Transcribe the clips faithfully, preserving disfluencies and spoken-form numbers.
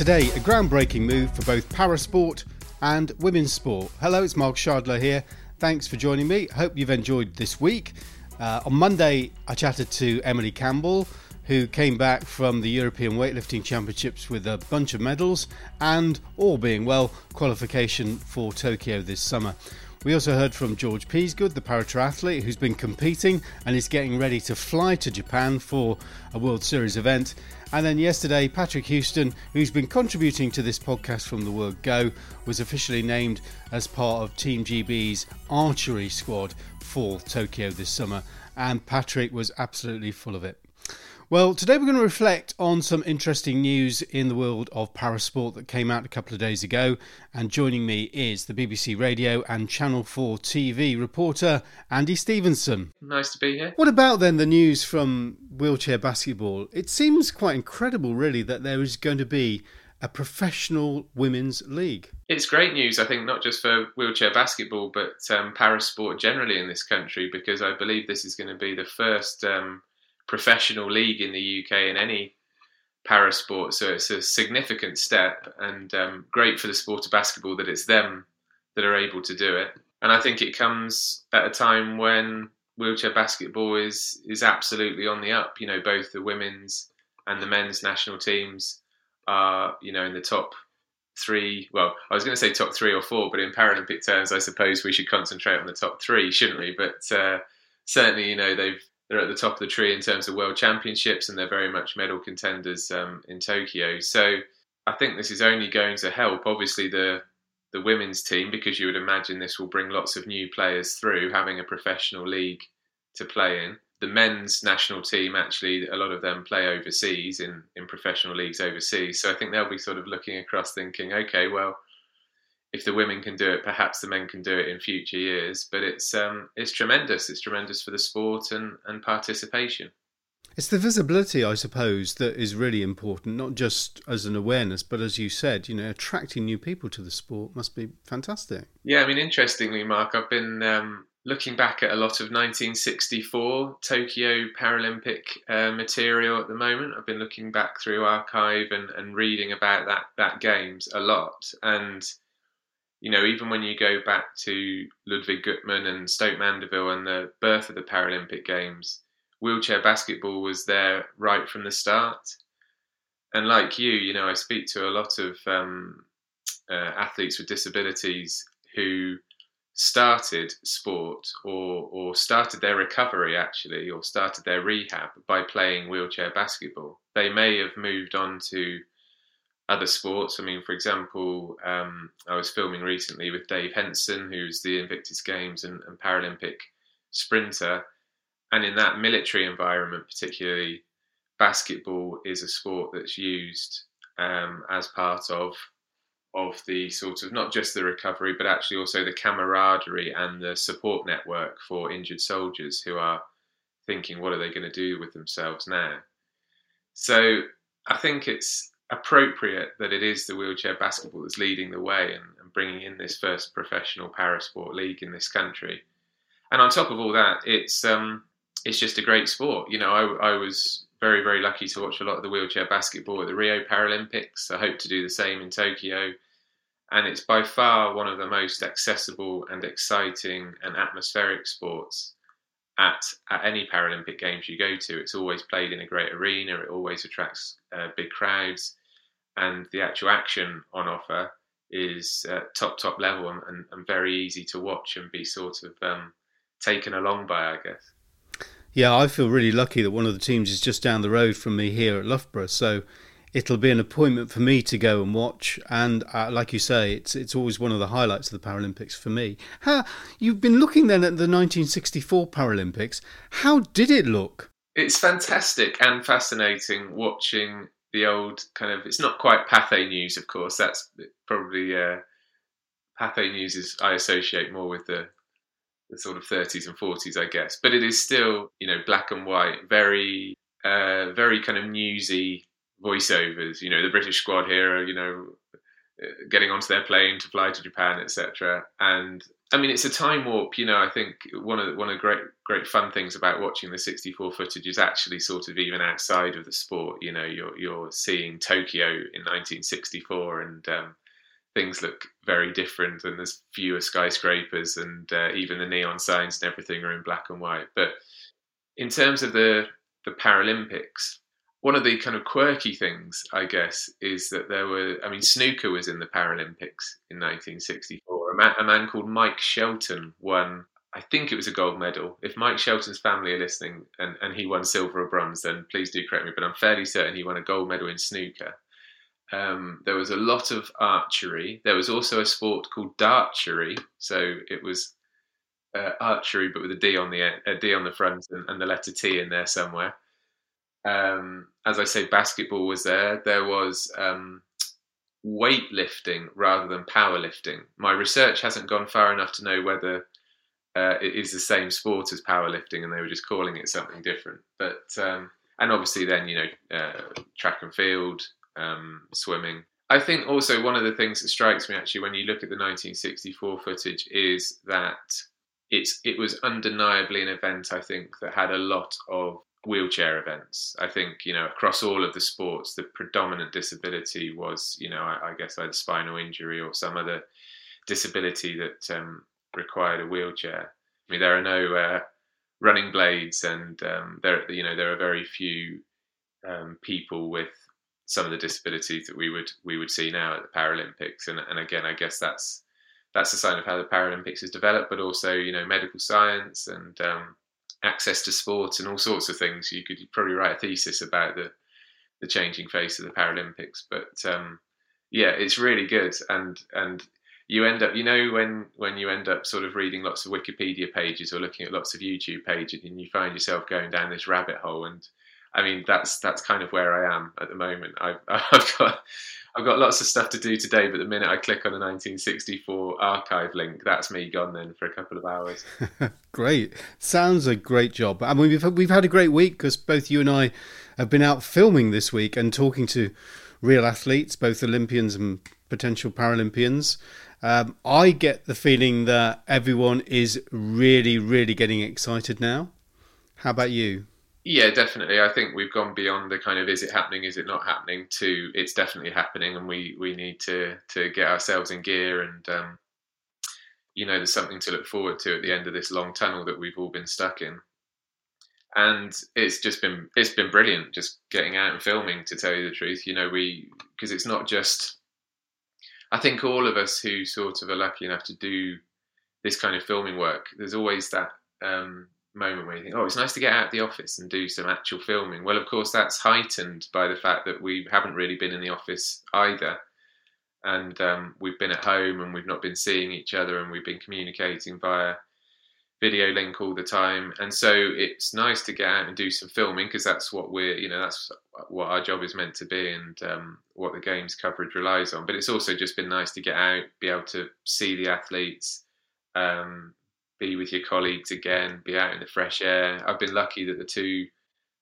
Today, a groundbreaking move for both para sport and women's sport. Hello, it's Mark Shardler here. Thanks for joining me. Hope you've enjoyed this week. Uh, on Monday, I chatted to Emily Campbell, who came back from the European Weightlifting Championships with a bunch of medals and, all being well, qualification for Tokyo this summer. We also heard from George Peasgood, the paratriathlete who's been competing and is getting ready to fly to Japan for a World Series event. And then yesterday, Patrick Houston, who's been contributing to this podcast from the word go, was officially named as part of Team G B's archery squad for Tokyo this summer. And Patrick was absolutely full of it. Well, today we're going to reflect on some interesting news in the world of parasport that came out a couple of days ago. And joining me is the B B C Radio and Channel four T V reporter, Andy Stevenson. Nice to be here. What about then the news from wheelchair basketball? It seems quite incredible, really, that there is going to be a professional women's league. It's great news, I think, not just for wheelchair basketball, but um, parasport generally in this country, because I believe this is going to be the first Um, professional league in the U K in any para sport, so it's a significant step, and um, great for the sport of basketball that it's them that are able to do it. And I think it comes at a time when wheelchair basketball is is absolutely on the up. You know, both the women's and the men's national teams are, you know, in the top three. Well, I was going to say top three or four, but in Paralympic terms, I suppose we should concentrate on the top three, shouldn't we? But uh, certainly, you know, they've They're at the top of the tree in terms of world championships, and they're very much medal contenders um, in Tokyo. So I think this is only going to help, obviously, the the women's team, because you would imagine this will bring lots of new players through, having a professional league to play in. The men's national team, actually, a lot of them play overseas in, in professional leagues overseas. So I think they'll be sort of looking across thinking, OK, well, if the women can do it, perhaps the men can do it in future years. But it's um, it's tremendous. It's tremendous for the sport and, and participation. It's the visibility, I suppose, that is really important, not just as an awareness, but as you said, you know, attracting new people to the sport must be fantastic. Yeah, I mean, interestingly, Mark, I've been um, looking back at a lot of nineteen sixty-four Tokyo Paralympic uh, material at the moment. I've been looking back through archive and, and reading about that that games a lot. And you know, even when you go back to Ludwig Gutmann and Stoke Mandeville and the birth of the Paralympic Games, wheelchair basketball was there right from the start. And like you, you know, I speak to a lot of um, uh, athletes with disabilities who started sport or, or started their recovery, actually, or started their rehab by playing wheelchair basketball. They may have moved on to other sports. I mean, for example, um, I was filming recently with Dave Henson, who's the Invictus Games and, and Paralympic sprinter. And in that military environment, particularly, basketball is a sport that's used um, as part of of the sort of not just the recovery, but actually also the camaraderie and the support network for injured soldiers who are thinking, what are they going to do with themselves now? So I think it's appropriate that it is the wheelchair basketball that's leading the way and, and bringing in this first professional parasport league in this country. And on top of all that, it's um, it's just a great sport. You know, I, I was very, very lucky to watch a lot of the wheelchair basketball at the Rio Paralympics. I hope to do the same in Tokyo. And it's by far one of the most accessible and exciting and atmospheric sports at, at any Paralympic Games you go to. It's always played in a great arena. It always attracts uh, big crowds. And the actual action on offer is uh, top, top level and, and, and very easy to watch and be sort of um, taken along by, I guess. Yeah, I feel really lucky that one of the teams is just down the road from me here at Loughborough. So it'll be an appointment for me to go and watch. And uh, like you say, it's it's always one of the highlights of the Paralympics for me. How, you've been looking then at the nineteen sixty-four Paralympics. How did it look? It's fantastic and fascinating watching the old kind of, it's not quite Pathé News, of course. That's probably, uh, Pathé News is, I associate more with the, the sort of thirties and forties, I guess. But it is still, you know, black and white, very, uh, very kind of newsy voiceovers. You know, the British squad here are, you know, getting onto their plane to fly to Japan, et cetera. And I mean, it's a time warp, you know. I think one of the, one of the great great fun things about watching the sixty-four footage is actually sort of even outside of the sport. You know, you're you're seeing Tokyo in nineteen sixty-four, and um, things look very different, and there's fewer skyscrapers, and uh, even the neon signs and everything are in black and white. But in terms of the the Paralympics, one of the kind of quirky things, I guess, is that there were, I mean, snooker was in the Paralympics in nineteen sixty-four. A man, a man called Mike Shelton won, I think it was a gold medal. If Mike Shelton's family are listening and, and he won silver or bronze, then please do correct me, but I'm fairly certain he won a gold medal in snooker. Um, there was a lot of archery. There was also a sport called darchery. So it was uh, archery, but with a D on the, a D on the front and, and the letter T in there somewhere. Um, as I say, basketball was there. There was um, weightlifting rather than powerlifting. My research hasn't gone far enough to know whether uh, it is the same sport as powerlifting and they were just calling it something different. But um, and obviously then, you know, uh, track and field, um, swimming. I think also one of the things that strikes me actually when you look at the nineteen sixty-four footage is that it's it was undeniably an event, I think, that had a lot of wheelchair events. I think, you know, across all of the sports, the predominant disability was, you know, I, I guess either spinal injury or some other disability that um, required a wheelchair. I mean, there are no uh, running blades, and um, there, you know, there are very few um, people with some of the disabilities that we would we would see now at the Paralympics. And, and again, I guess that's that's a sign of how the Paralympics has developed, but also, you know, medical science and um, access to sport and all sorts of things. You could probably write a thesis about the the changing face of the Paralympics, but um yeah, it's really good. And and you end up, you know, when when you end up sort of reading lots of Wikipedia pages or looking at lots of YouTube pages, and you find yourself going down this rabbit hole. And I mean, that's that's kind of where I am at the moment. I've, I've got I've got lots of stuff to do today, but the minute I click on a nineteen sixty-four archive link, that's me gone then for a couple of hours. Great, sounds a great job. I mean, we've we've had a great week because both you and I have been out filming this week and talking to real athletes, both Olympians and potential Paralympians. Um, I get the feeling that everyone is really, really getting excited now. How about you? Yeah, definitely. I think we've gone beyond the kind of is it happening, is it not happening to it's definitely happening, and we, we need to, to get ourselves in gear. And, um, you know, there's something to look forward to at the end of this long tunnel that we've all been stuck in. And it's just been it's been brilliant just getting out and filming, to tell you the truth. You know, we because it's not just I think all of us who sort of are lucky enough to do this kind of filming work, there's always that um moment where you think, oh, it's nice to get out of the office and do some actual filming. Well, of course, that's heightened by the fact that we haven't really been in the office either. And um, we've been at home and we've not been seeing each other, and we've been communicating via video link all the time. And so it's nice to get out and do some filming, because that's what we're, you know, that's what our job is meant to be, and um, what the game's coverage relies on. But it's also just been nice to get out, be able to see the athletes, um, be with your colleagues again, be out in the fresh air. I've been lucky that the two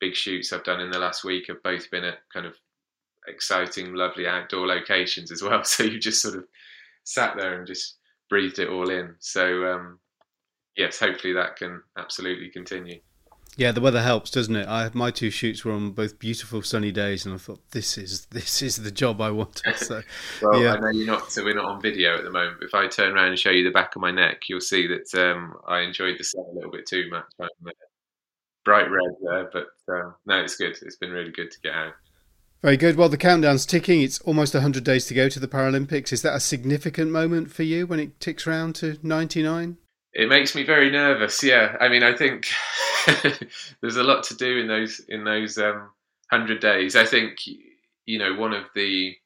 big shoots I've done in the last week have both been at kind of exciting, lovely outdoor locations as well. So you just sort of sat there and just breathed it all in. So um, yes, hopefully that can absolutely continue. Yeah, the weather helps, doesn't it? I my two shoots were on both beautiful sunny days, and I thought this is this is the job I want. So, well, yeah. I know you're not, so we're not on video at the moment. But if I turn around and show you the back of my neck, you'll see that um, I enjoyed the sun a little bit too much. I'm uh, bright red there, but uh, no, it's good. It's been really good to get out. Very good. Well, the countdown's ticking. It's almost one hundred days to go to the Paralympics. Is that a significant moment for you when it ticks round to ninety-nine? It makes me very nervous. Yeah, I mean, I think there's a lot to do in those in those um, hundred days. I think, you know, one of the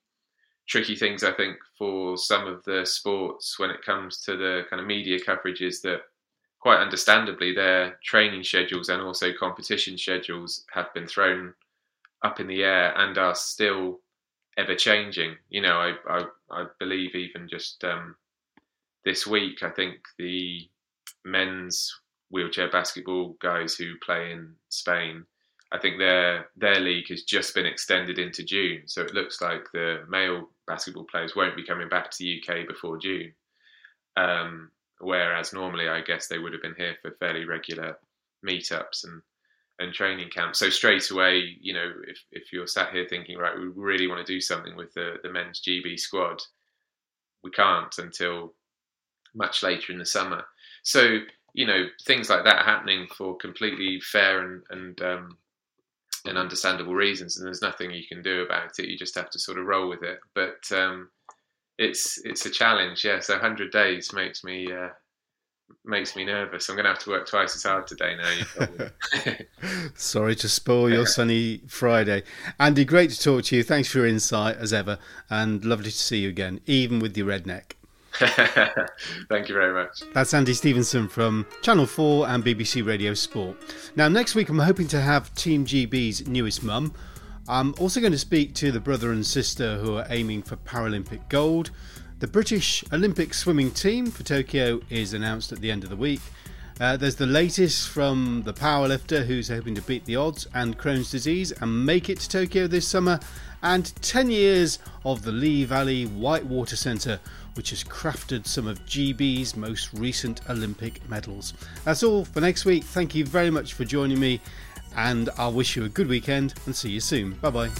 tricky things I think for some of the sports when it comes to the kind of media coverage is that, quite understandably, their training schedules and also competition schedules have been thrown up in the air and are still ever changing. You know, I I, I believe even just um, this week, I think the men's wheelchair basketball guys who play in Spain, I think their their league has just been extended into June. So it looks like the male basketball players won't be coming back to the U K before June. Um, whereas normally I guess they would have been here for fairly regular meetups and, and training camps. So straight away, you know, if, if you're sat here thinking, right, we really want to do something with the, the men's G B squad, we can't until much later in the summer. So, you know, things like that happening for completely fair and, and, um, and understandable reasons, and there's nothing you can do about it. You just have to sort of roll with it. But um, it's it's a challenge, yeah. So one hundred days makes me uh, makes me nervous. I'm going to have to work twice as hard today now. Sorry to spoil your sunny Friday, Andy. Great to talk to you. Thanks for your insight as ever, and lovely to see you again, even with your redneck. Thank you very much. That's Andy Stevenson from Channel four and B B C Radio Sport. Now, next week I'm hoping to have Team G B's newest mum. I'm also going to speak to the brother and sister who are aiming for Paralympic gold. The British Olympic swimming team for Tokyo is announced at the end of the week. Uh, there's the latest from the powerlifter who's hoping to beat the odds and Crohn's disease and make it to Tokyo this summer, and ten years of the Lee Valley Whitewater Centre, which has crafted some of G B's most recent Olympic medals. That's all for next week. Thank you very much for joining me, and I'll wish you a good weekend and see you soon. Bye bye.